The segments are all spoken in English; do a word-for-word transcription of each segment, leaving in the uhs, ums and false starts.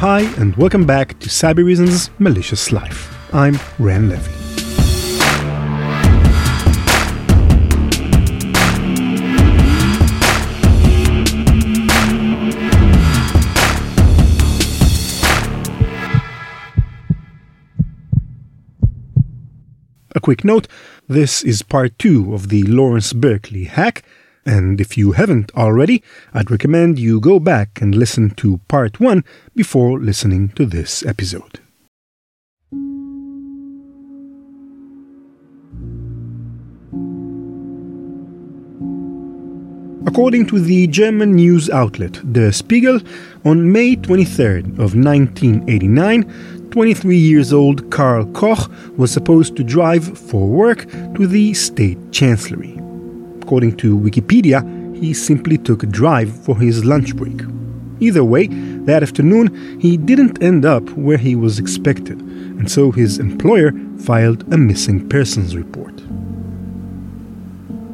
Hi, and welcome back to Cyber Reason's Malicious Life. I'm Ran Levi. A quick note, this is part two of the Lawrence Berkeley hack, and if you haven't already, I'd recommend you go back and listen to part one before listening to this episode. According to the German news outlet Der Spiegel, on May twenty-third of nineteen eighty-nine, twenty-three years old Karl Koch was supposed to drive for work to the state chancellery. According to Wikipedia, he simply took a drive for his lunch break. Either way, that afternoon he didn't end up where he was expected, and so his employer filed a missing persons report.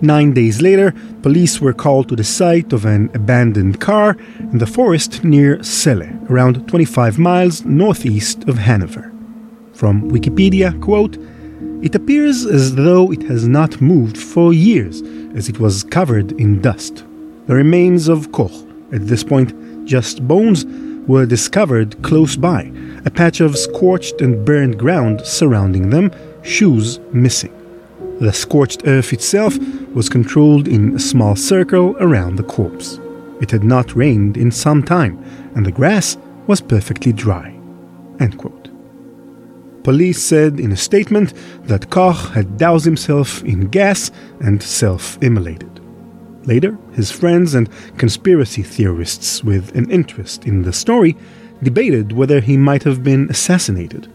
Nine days later, police were called to the site of an abandoned car in the forest near Celle, around twenty-five miles northeast of Hanover. From Wikipedia, quote, "It appears as though it has not moved for years, as it was covered in dust. The remains of Koch, at this point just bones, were discovered close by, a patch of scorched and burned ground surrounding them, shoes missing. The scorched earth itself was controlled in a small circle around the corpse. It had not rained in some time, and the grass was perfectly dry." End quote. Police said in a statement that Koch had doused himself in gas and self-immolated. Later, his friends and conspiracy theorists with an interest in the story debated whether he might have been assassinated.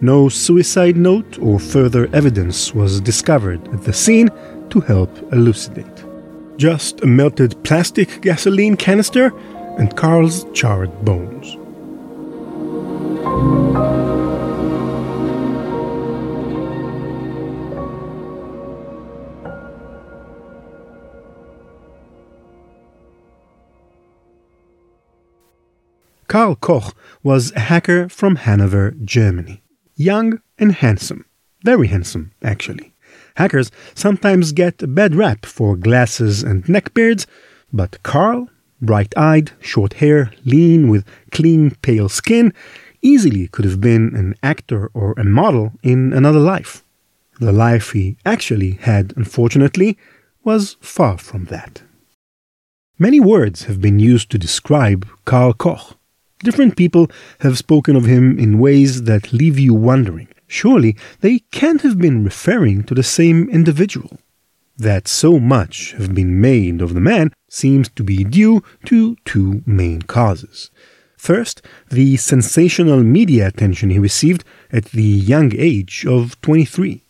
No suicide note or further evidence was discovered at the scene to help elucidate. Just a melted plastic gasoline canister and Karl's charred bones. Karl Koch was a hacker from Hanover, Germany. Young and handsome. Very handsome, actually. Hackers sometimes get a bad rap for glasses and neckbeards, but Karl, bright-eyed, short hair, lean with clean, pale skin, easily could have been an actor or a model in another life. The life he actually had, unfortunately, was far from that. Many words have been used to describe Karl Koch. Different people have spoken of him in ways that leave you wondering. Surely they can't have been referring to the same individual. That so much has been made of the man seems to be due to two main causes. First, the sensational media attention he received at the young age of twenty-three.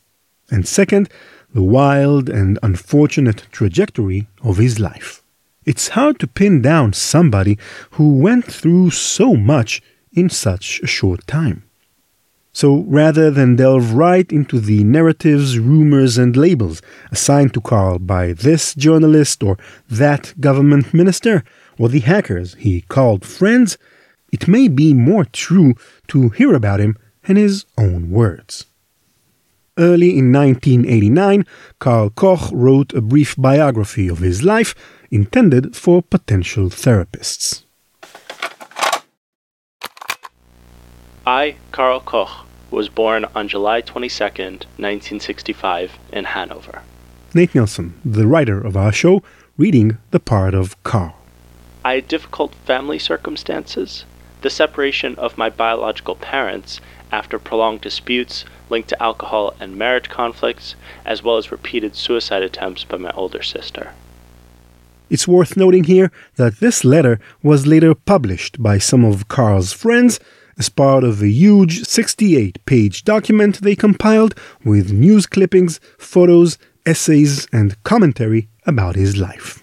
And second, the wild and unfortunate trajectory of his life. It's hard to pin down somebody who went through so much in such a short time. So rather than delve right into the narratives, rumors, and labels assigned to Karl by this journalist or that government minister, or the hackers he called friends, it may be more true to hear about him in his own words. Early in nineteen eighty-nine, Karl Koch wrote a brief biography of his life intended for potential therapists. I, Karl Koch, was born on July twenty-second, nineteen sixty-five, in Hanover. Nate Nelson, the writer of our show, reading the part of Karl. I had difficult family circumstances. The separation of my biological parents after prolonged disputes linked to alcohol and marriage conflicts, as well as repeated suicide attempts by my older sister. It's worth noting here that this letter was later published by some of Karl's friends as part of a huge sixty-eight page document they compiled with news clippings, photos, essays, and commentary about his life.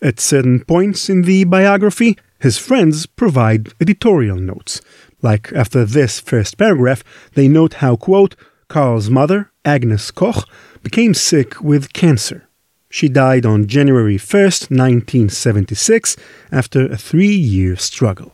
At certain points in the biography, his friends provide editorial notes. Like after this first paragraph, they note how, quote, "Karl's mother, Agnes Koch, became sick with cancer. She died on January first, nineteen seventy-six, after a three-year struggle."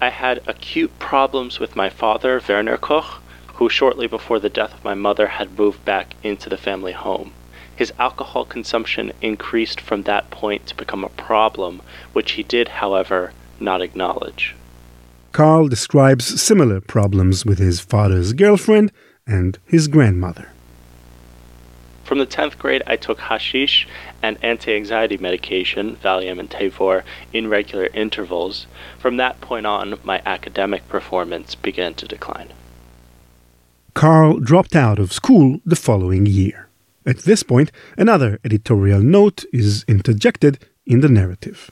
I had acute problems with my father, Werner Koch, who shortly before the death of my mother had moved back into the family home. His alcohol consumption increased from that point to become a problem, which he did, however, not acknowledge. Karl describes similar problems with his father's girlfriend and his grandmother. From the tenth grade, I took hashish and anti-anxiety medication, Valium and Tavor, in regular intervals. From that point on, my academic performance began to decline. Karl dropped out of school the following year. At this point, another editorial note is interjected in the narrative.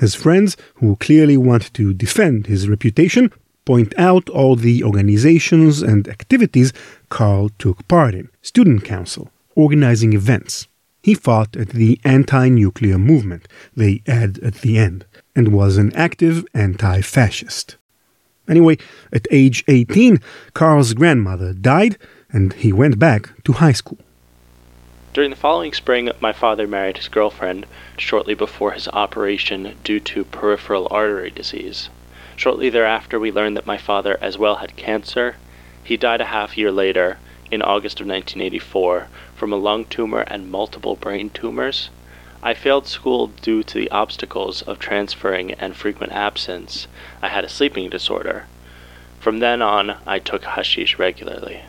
His friends, who clearly want to defend his reputation, point out all the organizations and activities Karl took part in. Student council, organizing events. He fought at the anti-nuclear movement, they add at the end, and was an active anti-fascist. Anyway, at age eighteen, Karl's grandmother died, and he went back to high school. During the following spring, my father married his girlfriend shortly before his operation due to peripheral artery disease. Shortly thereafter, we learned that my father as well had cancer. He died a half year later, in August of nineteen eighty-four, from a lung tumor and multiple brain tumors. I failed school due to the obstacles of transferring and frequent absence. I had a sleeping disorder. From then on, I took hashish regularly.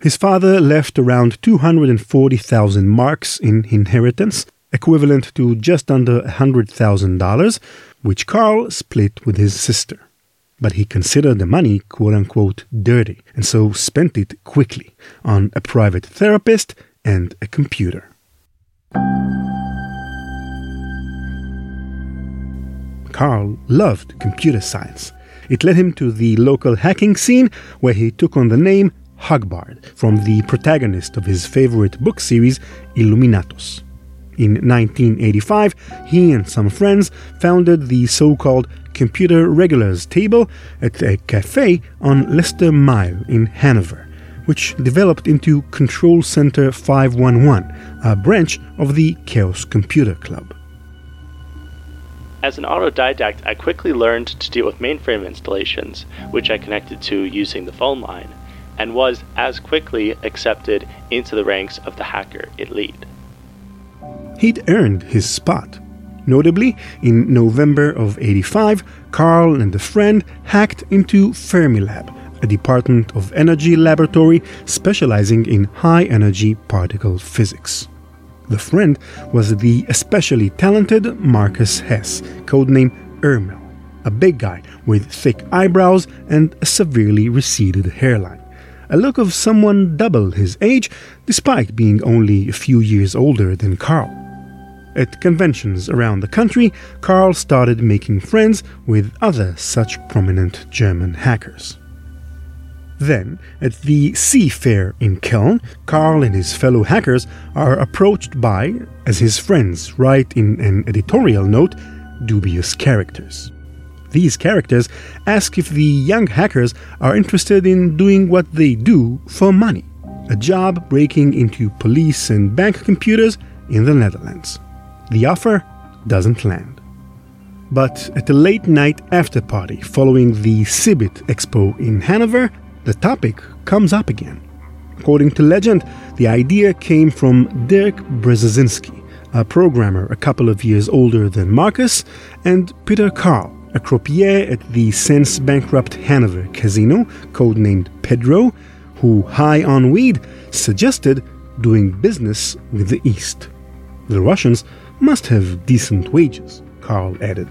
His father left around two hundred forty thousand marks in inheritance, equivalent to just under one hundred thousand dollars, which Karl split with his sister. But he considered the money, quote-unquote, dirty, and so spent it quickly on a private therapist and a computer. Karl loved computer science. It led him to the local hacking scene, where he took on the name Hagbard, from the protagonist of his favorite book series, Illuminatus. In nineteen eighty-five, he and some friends founded the so-called Computer Regulars table at a cafe on Leicester Mile in Hanover, which developed into Control Center five one one, a branch of the Chaos Computer Club. As an autodidact, I quickly learned to deal with mainframe installations, which I connected to using the phone line, and was as quickly accepted into the ranks of the hacker elite. He'd earned his spot. Notably, in November of eighty-five, Karl and a friend hacked into Fermilab, a Department of Energy laboratory specializing in high-energy particle physics. The friend was the especially talented Marcus Hess, codenamed Ermel, a big guy with thick eyebrows and a severely receded hairline. A look of someone double his age, despite being only a few years older than Karl. At conventions around the country, Karl started making friends with other such prominent German hackers. Then, at the C-Fair in Köln, Karl and his fellow hackers are approached by, as his friends write in an editorial note, dubious characters. These characters ask if the young hackers are interested in doing what they do for money, a job breaking into police and bank computers in the Netherlands. The offer doesn't land. But at a late-night after-party following the CeBIT Expo in Hanover, the topic comes up again. According to legend, the idea came from Dirk Brzezinski, a programmer a couple of years older than Marcus, and Peter Karl, a croupier at the since-bankrupt Hanover casino, codenamed Pedro, who, high on weed, suggested doing business with the East. The Russians must have decent wages, Karl added.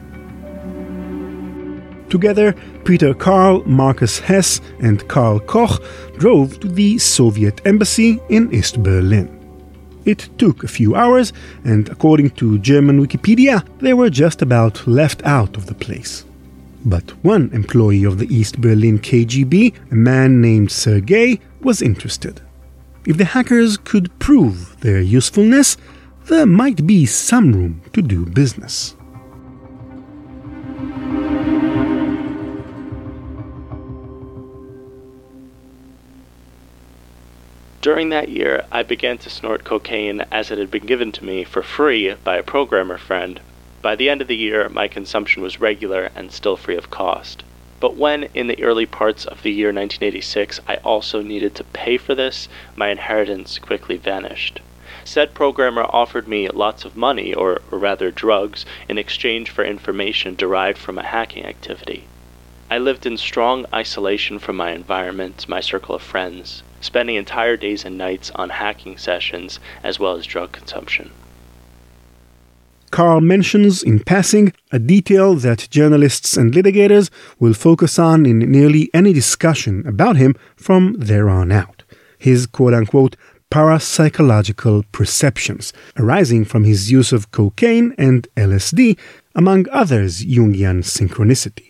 Together, Peter Karl, Marcus Hess, and Karl Koch drove to the Soviet embassy in East Berlin. It took a few hours, and according to German Wikipedia, they were just about left out of the place. But one employee of the East Berlin K G B, a man named Sergei, was interested. If the hackers could prove their usefulness, there might be some room to do business. During that year, I began to snort cocaine as it had been given to me for free by a programmer friend, By the end of the year, my consumption was regular and still free of cost. But when, in the early parts of the year nineteen eighty-six, I also needed to pay for this, my inheritance quickly vanished. Said programmer offered me lots of money, or, or rather drugs, in exchange for information derived from a hacking activity. I lived in strong isolation from my environment, my circle of friends, spending entire days and nights on hacking sessions as well as drug consumption. Karl mentions in passing a detail that journalists and litigators will focus on in nearly any discussion about him from there on out: his quote-unquote parapsychological perceptions, arising from his use of cocaine and L S D, among others Jungian synchronicity.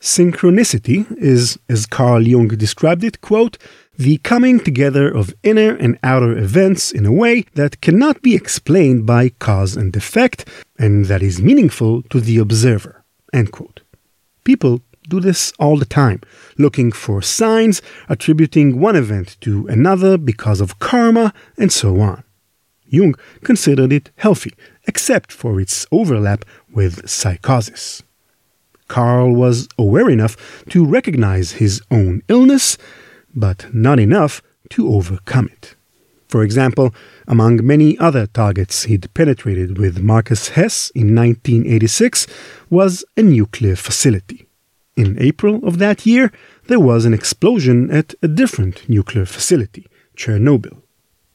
Synchronicity is, as Carl Jung described it, quote, the coming together of inner and outer events in a way that cannot be explained by cause and effect, and that is meaningful to the observer, end quote. People do this all the time, looking for signs, attributing one event to another because of karma, and so on. Jung considered it healthy, except for its overlap with psychosis. Karl was aware enough to recognize his own illness, but not enough to overcome it. For example, among many other targets he'd penetrated with Marcus Hess in nineteen eighty-six was a nuclear facility. In April of that year, there was an explosion at a different nuclear facility, Chernobyl.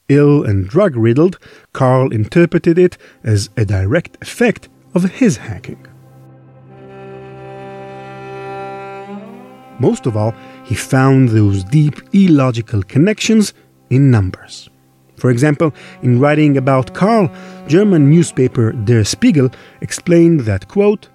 Ill and drug-riddled, Karl interpreted it as a direct effect of his hacking. Most of all, he found those deep, illogical connections in numbers. For example, in writing about Karl, German newspaper Der Spiegel explained that, quote,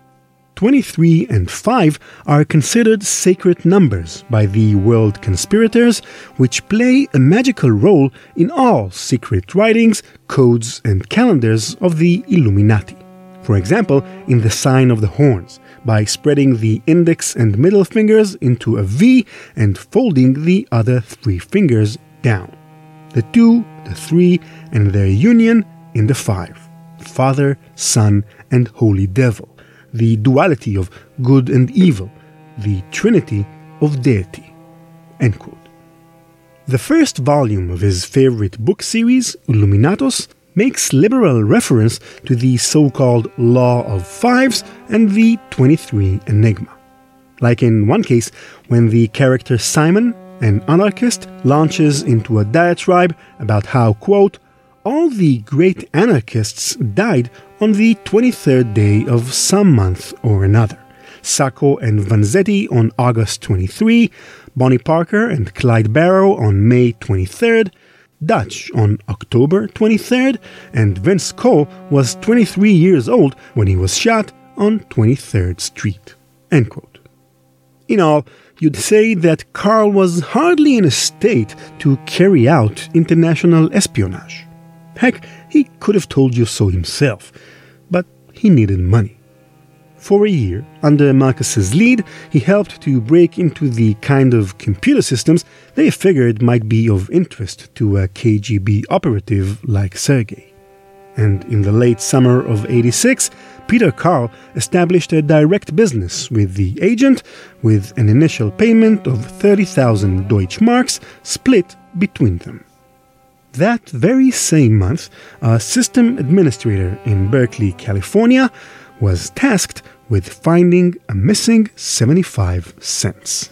twenty-three and five are considered sacred numbers by the world conspirators, which play a magical role in all secret writings, codes, and calendars of the Illuminati. For example, in the sign of the horns, by spreading the index and middle fingers into a V and folding the other three fingers down. The two, the three, and their union in the five. Father, Son, and Holy Devil. The duality of good and evil. The trinity of deity. End quote. The first volume of his favorite book series, Illuminatus, makes liberal reference to the so-called Law of Fives and the twenty-three Enigma. Like in one case, when the character Simon, an anarchist, launches into a diatribe about how, quote, all the great anarchists died on the twenty-third day of some month or another. Sacco and Vanzetti on August twenty-third, Bonnie Parker and Clyde Barrow on May twenty-third, Dutch on October twenty-third, and Vince Cole was twenty-three years old when he was shot on twenty-third Street. End quote. In all, you'd say that Karl was hardly in a state to carry out international espionage. Heck, he could have told you so himself, but he needed money. For a year, under Marcus's lead, he helped to break into the kind of computer systems they figured might be of interest to a K G B operative like Sergei. And in the late summer of eighty-six, Peter Karl established a direct business with the agent, with an initial payment of thirty thousand Deutsche Marks split between them. That very same month, a system administrator in Berkeley, California, was tasked with finding a missing seventy-five cents.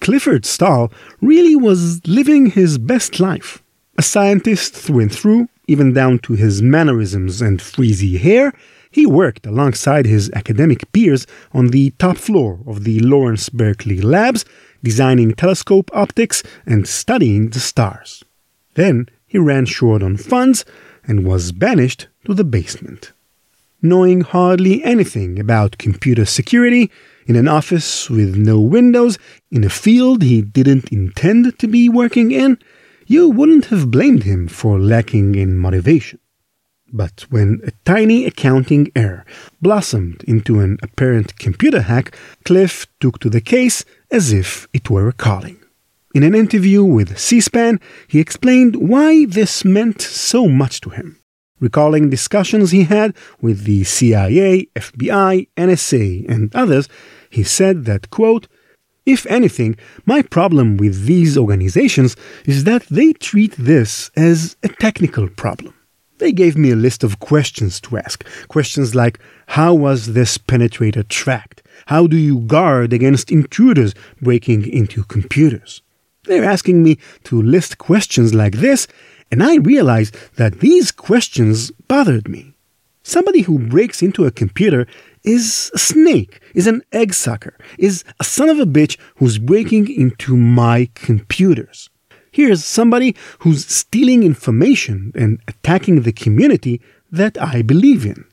Clifford Stahl really was living his best life. A scientist through and through, even down to his mannerisms and frizzy hair, he worked alongside his academic peers on the top floor of the Lawrence Berkeley labs, designing telescope optics and studying the stars. Then he ran short on funds and was banished to the basement. Knowing hardly anything about computer security, in an office with no windows, in a field he didn't intend to be working in, you wouldn't have blamed him for lacking in motivation. But when a tiny accounting error blossomed into an apparent computer hack, Cliff took to the case as if it were a calling. In an interview with C-SPAN, he explained why this meant so much to him, recalling discussions he had with the C I A, F B I, N S A, and others. He said that, quote, "If anything, my problem with these organizations is that they treat this as a technical problem. They gave me a list of questions to ask. Questions like, how was this penetrator tracked? How do you guard against intruders breaking into computers? They're asking me to list questions like this, and I realize that these questions bothered me. Somebody who breaks into a computer is a snake, is an egg sucker, is a son of a bitch who's breaking into my computers. Here's somebody who's stealing information and attacking the community that I believe in.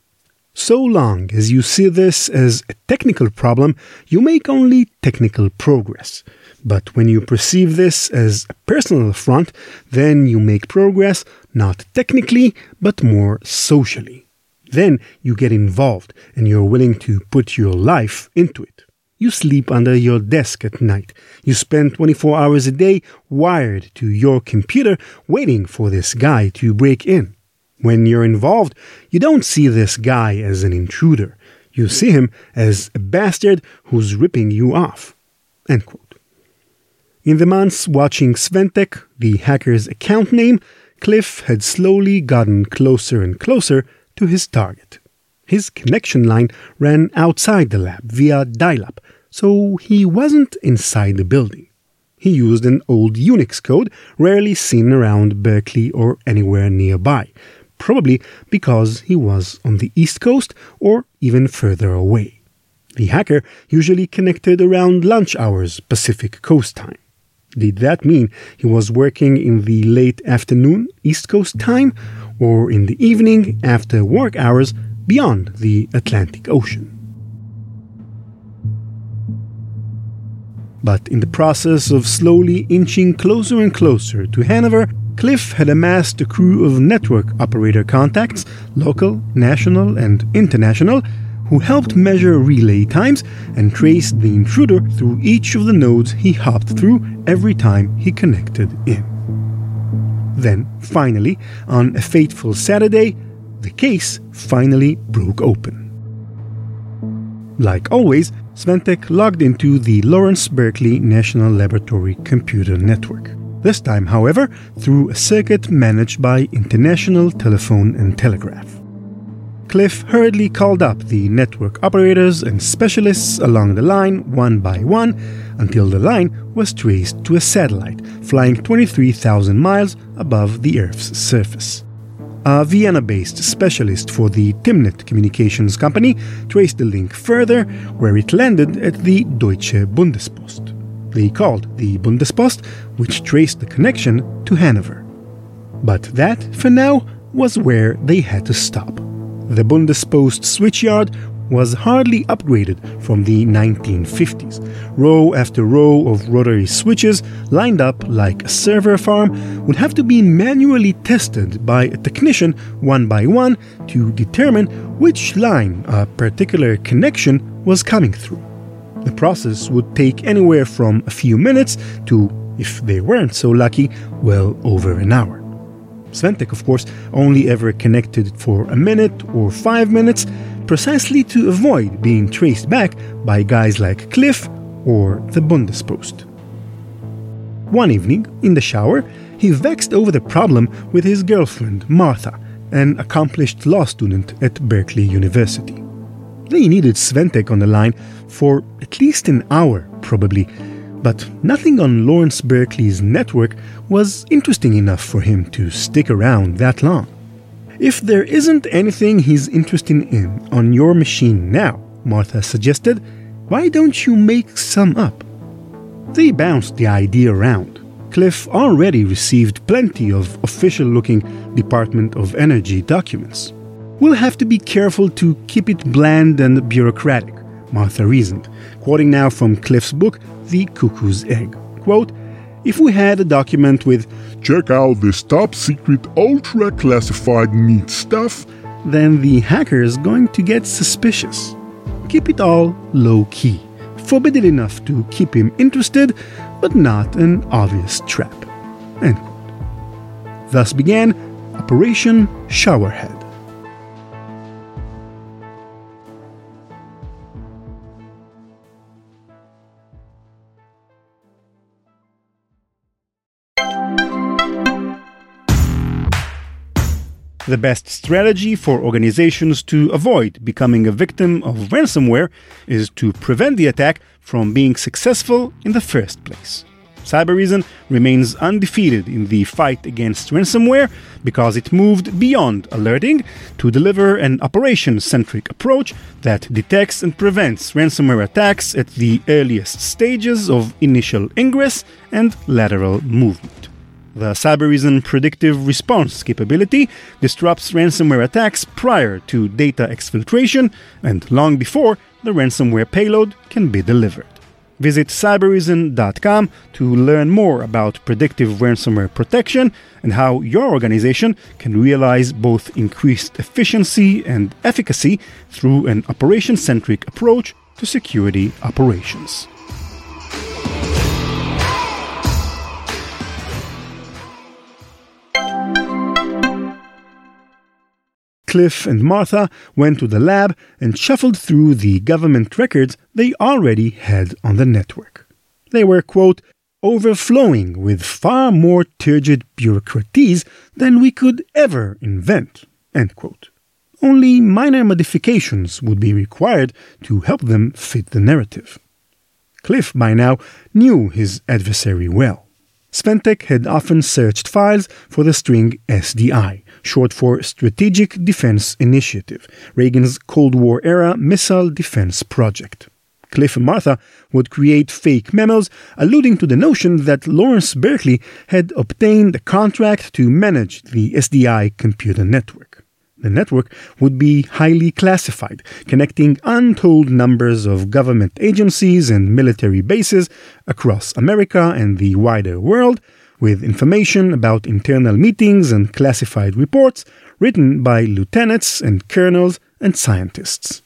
So long as you see this as a technical problem, you make only technical progress. But when you perceive this as a personal affront, then you make progress not technically, but more socially. Then you get involved and you're willing to put your life into it. You sleep under your desk at night. You spend twenty-four hours a day wired to your computer waiting for this guy to break in. When you're involved, you don't see this guy as an intruder. You see him as a bastard who's ripping you off." End quote. In the months watching Sventek, the hacker's account name, Cliff had slowly gotten closer and closer to his target. His connection line ran outside the lab via dial-up, so he wasn't inside the building. He used an old Unix code rarely seen around Berkeley or anywhere nearby, probably because he was on the East Coast or even further away. The hacker usually connected around lunch hours Pacific Coast time. Did that mean he was working in the late afternoon East Coast time, or in the evening after work hours beyond the Atlantic Ocean? But in the process of slowly inching closer and closer to Hanover, Cliff had amassed a crew of network operator contacts, local, national, and international, who helped measure relay times and traced the intruder through each of the nodes he hopped through every time he connected in. Then, finally, on a fateful Saturday, the case finally broke open. Like always, Sventek logged into the Lawrence Berkeley National Laboratory computer network. This time, however, through a circuit managed by International Telephone and Telegraph. Cliff hurriedly called up the network operators and specialists along the line one by one until the line was traced to a satellite flying twenty-three thousand miles above the Earth's surface. A Vienna-based specialist for the Timnet communications company traced the link further, where it landed at the Deutsche Bundespost. They called the Bundespost, which traced the connection to Hanover. But that, for now, was where they had to stop. The Bundespost switchyard was hardly upgraded from the nineteen fifties. Row after row of rotary switches, lined up like a server farm, would have to be manually tested by a technician one by one to determine which line a particular connection was coming through. The process would take anywhere from a few minutes to, if they weren't so lucky, well over an hour. Sventek, of course, only ever connected for a minute or five minutes, precisely to avoid being traced back by guys like Cliff or the Bundespost. One evening, in the shower, he vexed over the problem with his girlfriend, Martha, an accomplished law student at Berkeley University. They needed Sventek on the line for at least an hour, probably, but nothing on Lawrence Berkeley's network was interesting enough for him to stick around that long. "If there isn't anything he's interested in on your machine now," Martha suggested, "why don't you make some up?" They bounced the idea around. Cliff already received plenty of official-looking Department of Energy documents. "We'll have to be careful to keep it bland and bureaucratic," Martha reasoned, quoting now from Cliff's book, The Cuckoo's Egg. Quote, "If we had a document with, 'Check out this top-secret, ultra-classified neat stuff,' then the hacker is going to get suspicious. Keep it all low-key, forbidden enough to keep him interested, but not an obvious trap." End quote. Thus began Operation Showerhead. The best strategy for organizations to avoid becoming a victim of ransomware is to prevent the attack from being successful in the first place. Cyber Reason remains undefeated in the fight against ransomware because it moved beyond alerting to deliver an operation-centric approach that detects and prevents ransomware attacks at the earliest stages of initial ingress and lateral movement. The Cyber Reason predictive response capability disrupts ransomware attacks prior to data exfiltration and long before the ransomware payload can be delivered. Visit cyber reason dot com to learn more about predictive ransomware protection and how your organization can realize both increased efficiency and efficacy through an operation-centric approach to security operations. Cliff and Martha went to the lab and shuffled through the government records they already had on the network. They were, quote, overflowing with far more turgid bureaucracies than we could ever invent, end quote. Only minor modifications would be required to help them fit the narrative. Cliff, by now, knew his adversary well. Sventek had often searched files for the string S D I, short for Strategic Defense Initiative, Reagan's Cold War-era missile defense project. Cliff and Martha would create fake memos alluding to the notion that Lawrence Berkeley had obtained a contract to manage the S D I computer network. The network would be highly classified, connecting untold numbers of government agencies and military bases across America and the wider world, with information about internal meetings and classified reports written by lieutenants and colonels and scientists.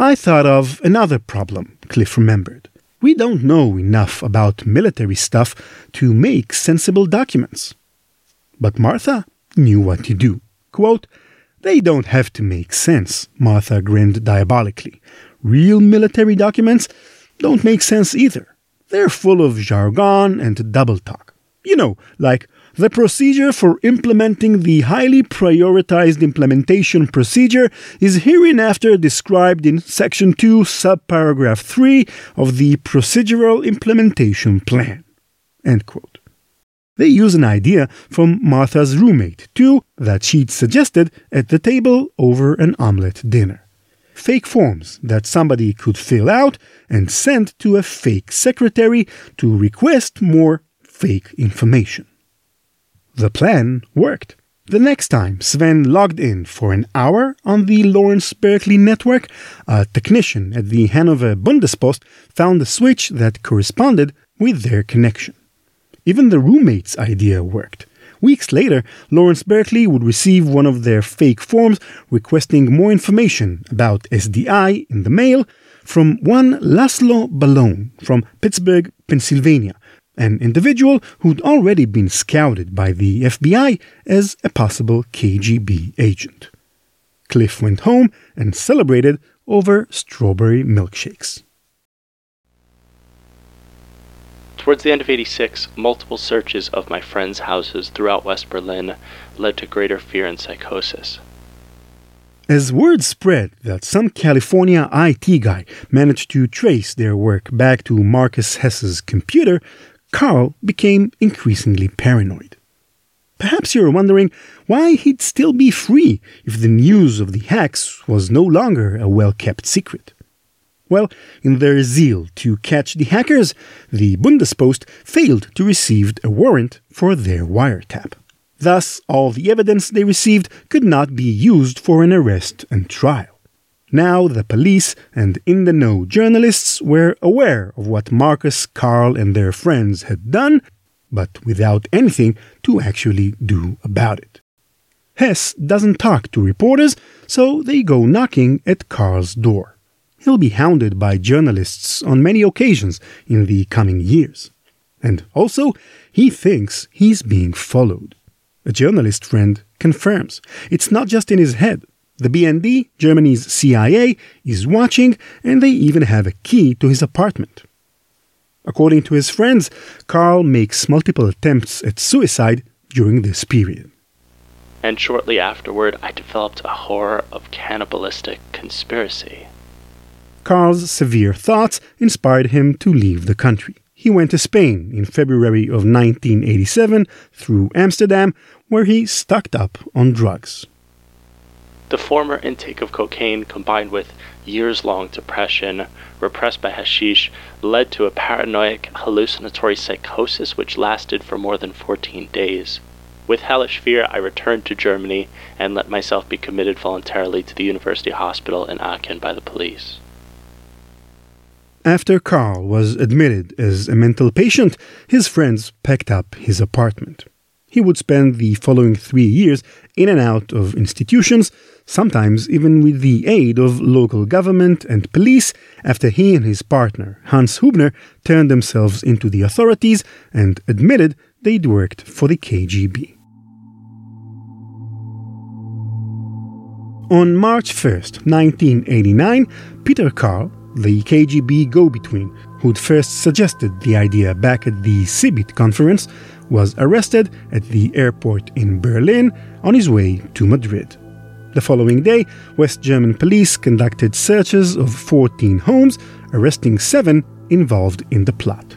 "I thought of another problem," Cliff remembered. "We don't know enough about military stuff to make sensible documents." But Martha knew what to do. Quote, "They don't have to make sense," Martha grinned diabolically. "Real military documents don't make sense either. They're full of jargon and double-talk. You know, like the procedure for implementing the highly prioritized implementation procedure is hereinafter described in Section two, subparagraph three of the Procedural Implementation Plan." End quote. They use an idea from Martha's roommate, too, that she'd suggested at the table over an omelette dinner. Fake forms that somebody could fill out and send to a fake secretary to request more fake information. The plan worked. The next time Sven logged in for an hour on the Lawrence Berkeley network, a technician at the Hanover Bundespost found a switch that corresponded with their connection. Even the roommate's idea worked. Weeks later, Lawrence Berkeley would receive one of their fake forms requesting more information about S D I in the mail from one Laszlo Ballone from Pittsburgh, Pennsylvania, an individual who'd already been scouted by the F B I as a possible K G B agent. Cliff went home and celebrated over strawberry milkshakes. Towards the end of eighty-six, multiple searches of my friends' houses throughout West Berlin led to greater fear and psychosis. As word spread that some California I T guy managed to trace their work back to Marcus Hess's computer, Karl became increasingly paranoid. Perhaps you're wondering why he'd still be free if the news of the hacks was no longer a well-kept secret. Well, in their zeal to catch the hackers, the Bundespost failed to receive a warrant for their wiretap. Thus, all the evidence they received could not be used for an arrest and trial. Now the police and in-the-know journalists were aware of what Marcus, Karl, and their friends had done, but without anything to actually do about it. Hess doesn't talk to reporters, so they go knocking at Karl's door. He'll be hounded by journalists on many occasions in the coming years. And also, he thinks he's being followed. A journalist friend confirms. It's not just in his head. The B N D, Germany's C I A, is watching, and they even have a key to his apartment. According to his friends, Karl makes multiple attempts at suicide during this period. And shortly afterward, I developed a horror of cannibalistic conspiracy. Karl's severe thoughts inspired him to leave the country. He went to Spain in February of nineteen eighty-seven through Amsterdam, where he stocked up on drugs. The former intake of cocaine combined with years-long depression repressed by hashish led to a paranoid hallucinatory psychosis which lasted for more than fourteen days. With hellish fear, I returned to Germany and let myself be committed voluntarily to the university hospital in Aachen by the police. After Karl was admitted as a mental patient, his friends packed up his apartment. He would spend the following three years in and out of institutions, sometimes even with the aid of local government and police, after he and his partner, Hans Hubner, turned themselves into the authorities and admitted they'd worked for the K G B. On March first, nineteen eighty-nine, Peter Karl, the K G B go-between, who'd first suggested the idea back at the CeBIT conference, was arrested at the airport in Berlin on his way to Madrid. The following day, West German police conducted searches of fourteen homes, arresting seven involved in the plot.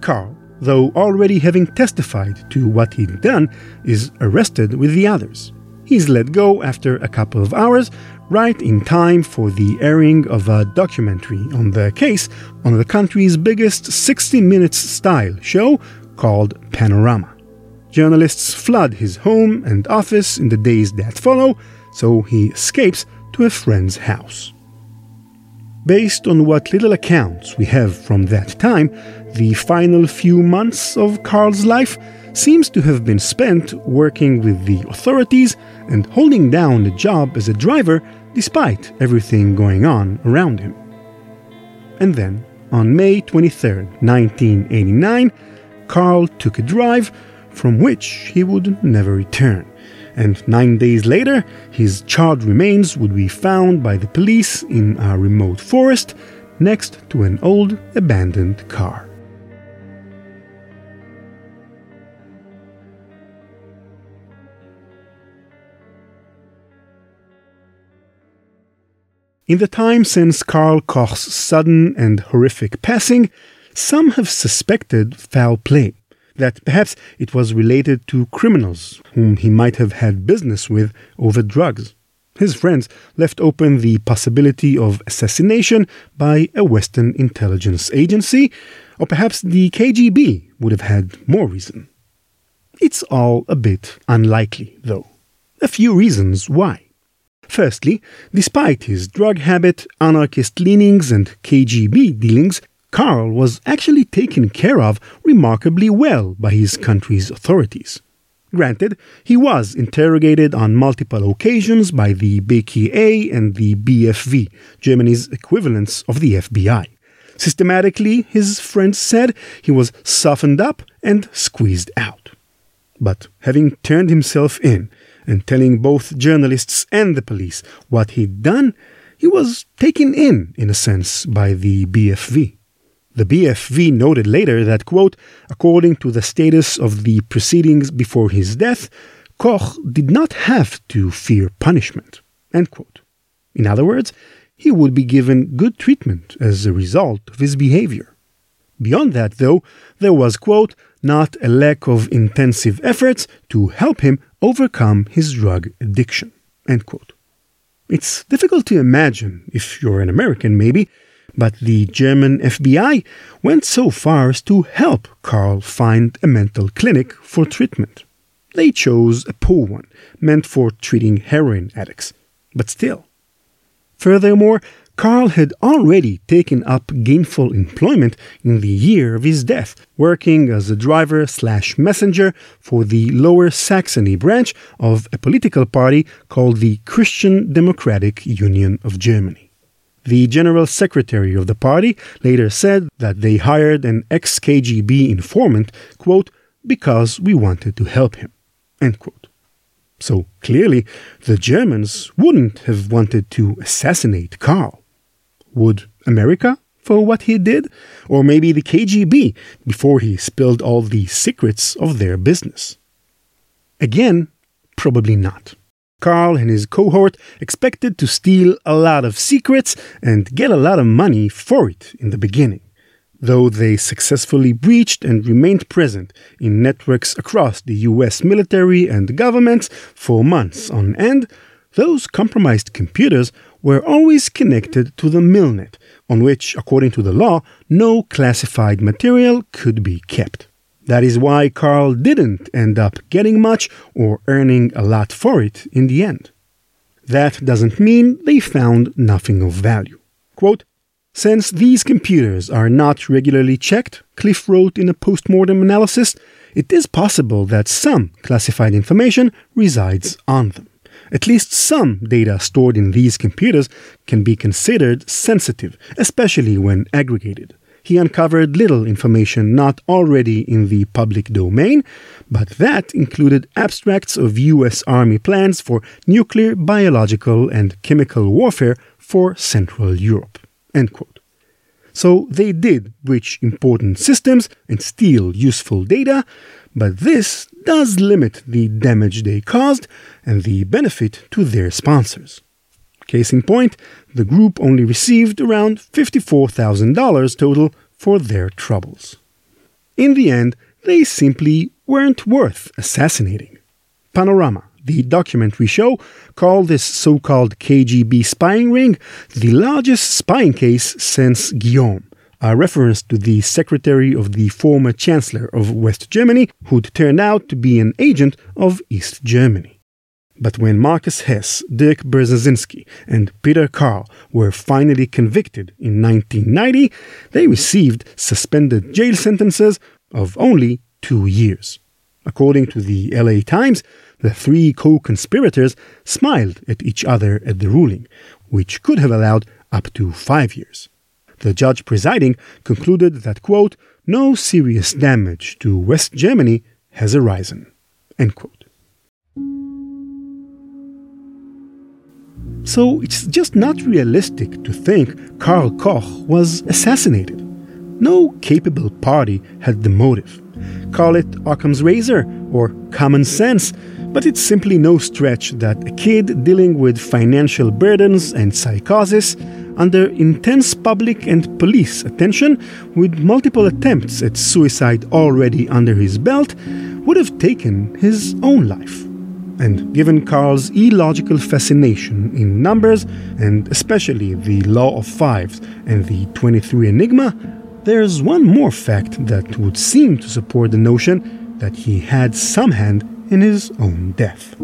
Karl, though already having testified to what he'd done, is arrested with the others. He's let go after a couple of hours, right in time for the airing of a documentary on the case on the country's biggest sixty minutes style show, called Panorama. Journalists flood his home and office in the days that follow, so he escapes to a friend's house. Based on what little accounts we have from that time, the final few months of Karl's life seems to have been spent working with the authorities and holding down a job as a driver despite everything going on around him. And then, on May twenty-third, nineteen eighty-nine, Karl took a drive from which he would never return, and nine days later his charred remains would be found by the police in a remote forest next to an old abandoned car. In the time since Karl Koch's sudden and horrific passing, some have suspected foul play, that perhaps it was related to criminals whom he might have had business with over drugs. His friends left open the possibility of assassination by a Western intelligence agency, or perhaps the K G B would have had more reason. It's all a bit unlikely, though. A few reasons why. Firstly, despite his drug habit, anarchist leanings, and K G B dealings, Karl was actually taken care of remarkably well by his country's authorities. Granted, he was interrogated on multiple occasions by the B K A and the B F V, Germany's equivalents of the F B I. Systematically, his friends said, he was softened up and squeezed out. But having turned himself in and telling both journalists and the police what he'd done, he was taken in, in a sense, by the B F V. The B F V noted later that, quote, according to the status of the proceedings before his death, Koch did not have to fear punishment, end quote. In other words, he would be given good treatment as a result of his behavior. Beyond that, though, there was, quote, not a lack of intensive efforts to help him overcome his drug addiction, end quote. It's difficult to imagine, if you're an American maybe, but the German F B I went so far as to help Karl find a mental clinic for treatment. They chose a poor one, meant for treating heroin addicts, but still. Furthermore, Karl had already taken up gainful employment in the year of his death, working as a driver-slash-messenger for the Lower Saxony branch of a political party called the Christian Democratic Union of Germany. The general secretary of the party later said that they hired an ex-K G B informant, quote, because we wanted to help him, end quote. So clearly, the Germans wouldn't have wanted to assassinate Karl. Would America for what he did? Or maybe the K G B before he spilled all the secrets of their business? Again, probably not. Karl and his cohort expected to steal a lot of secrets and get a lot of money for it in the beginning, though they successfully breached and remained present in networks across the U S military and governments for months on end. Those compromised computers were always connected to the Milnet, on which, according to the law, no classified material could be kept. That is why Karl didn't end up getting much or earning a lot for it in the end. That doesn't mean they found nothing of value. Quote, since these computers are not regularly checked, Cliff wrote in a postmortem analysis, it is possible that some classified information resides on them. At least some data stored in these computers can be considered sensitive, especially when aggregated. He uncovered little information not already in the public domain, but that included abstracts of U S Army plans for nuclear, biological, and chemical warfare for Central Europe. End quote. So they did breach important systems and steal useful data, but this does limit the damage they caused and the benefit to their sponsors. Case in point, the group only received around fifty-four thousand dollars total for their troubles. In the end, they simply weren't worth assassinating. Panorama, the documentary show, called this so-called K G B spying ring the largest spying case since Guillaume, a reference to the secretary of the former chancellor of West Germany, who'd turned out to be an agent of East Germany. But when Marcus Hess, Dirk Brzezinski, and Peter Karl were finally convicted in nineteen ninety, they received suspended jail sentences of only two years. According to the L A Times, the three co-conspirators smiled at each other at the ruling, which could have allowed up to five years. The judge presiding concluded that, quote, no serious damage to West Germany has arisen, end quote. So it's just not realistic to think Karl Koch was assassinated. No capable party had the motive. Call it Occam's razor or common sense, but it's simply no stretch that a kid dealing with financial burdens and psychosis, under intense public and police attention, with multiple attempts at suicide already under his belt, would have taken his own life. And given Karl's illogical fascination in numbers, and especially the law of fives and the twenty-three enigma, there's one more fact that would seem to support the notion that he had some hand in his own death.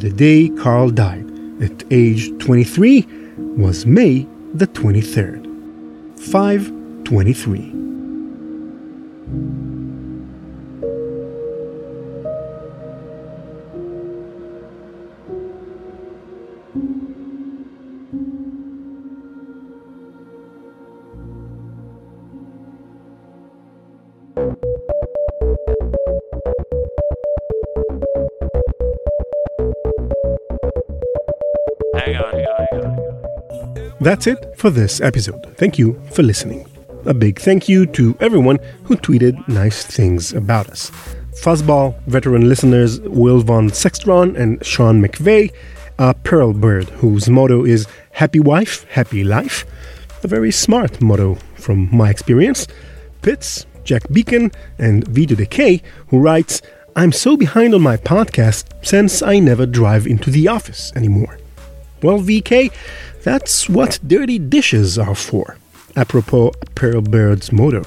The day Karl died, at age twenty-three, was May the twenty-third, five twenty-three. That's it for this episode. Thank you for listening. A big thank you to everyone who tweeted nice things about us. Fuzzball, veteran listeners Will Von Sextron and Sean McVeigh, a Pearl Bird whose motto is Happy Wife, Happy Life, a very smart motto from my experience, Pitts, Jack Beacon, and Vito Decay, who writes, I'm so behind on my podcast since I never drive into the office anymore. Well, V K, that's what dirty dishes are for, apropos Pearl Bird's motto.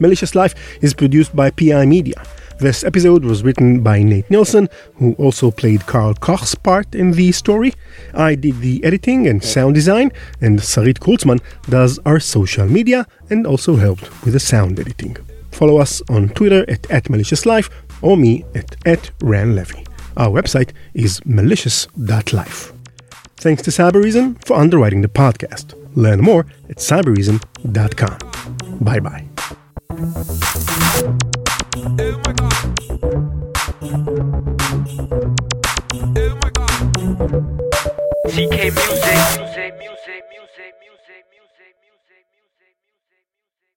Malicious Life is produced by P I Media. This episode was written by Nate Nilsson, who also played Karl Koch's part in the story. I did the editing and sound design, and Sarit Kurtzman does our social media and also helped with the sound editing. Follow us on Twitter at, at maliciouslife or me at, at Ran Levi. Our website is malicious dot life. Thanks to Cyber Reason for underwriting the podcast. Learn more at cyber reason dot com. Bye-bye. Oh my God. C K music, music, music, music, music.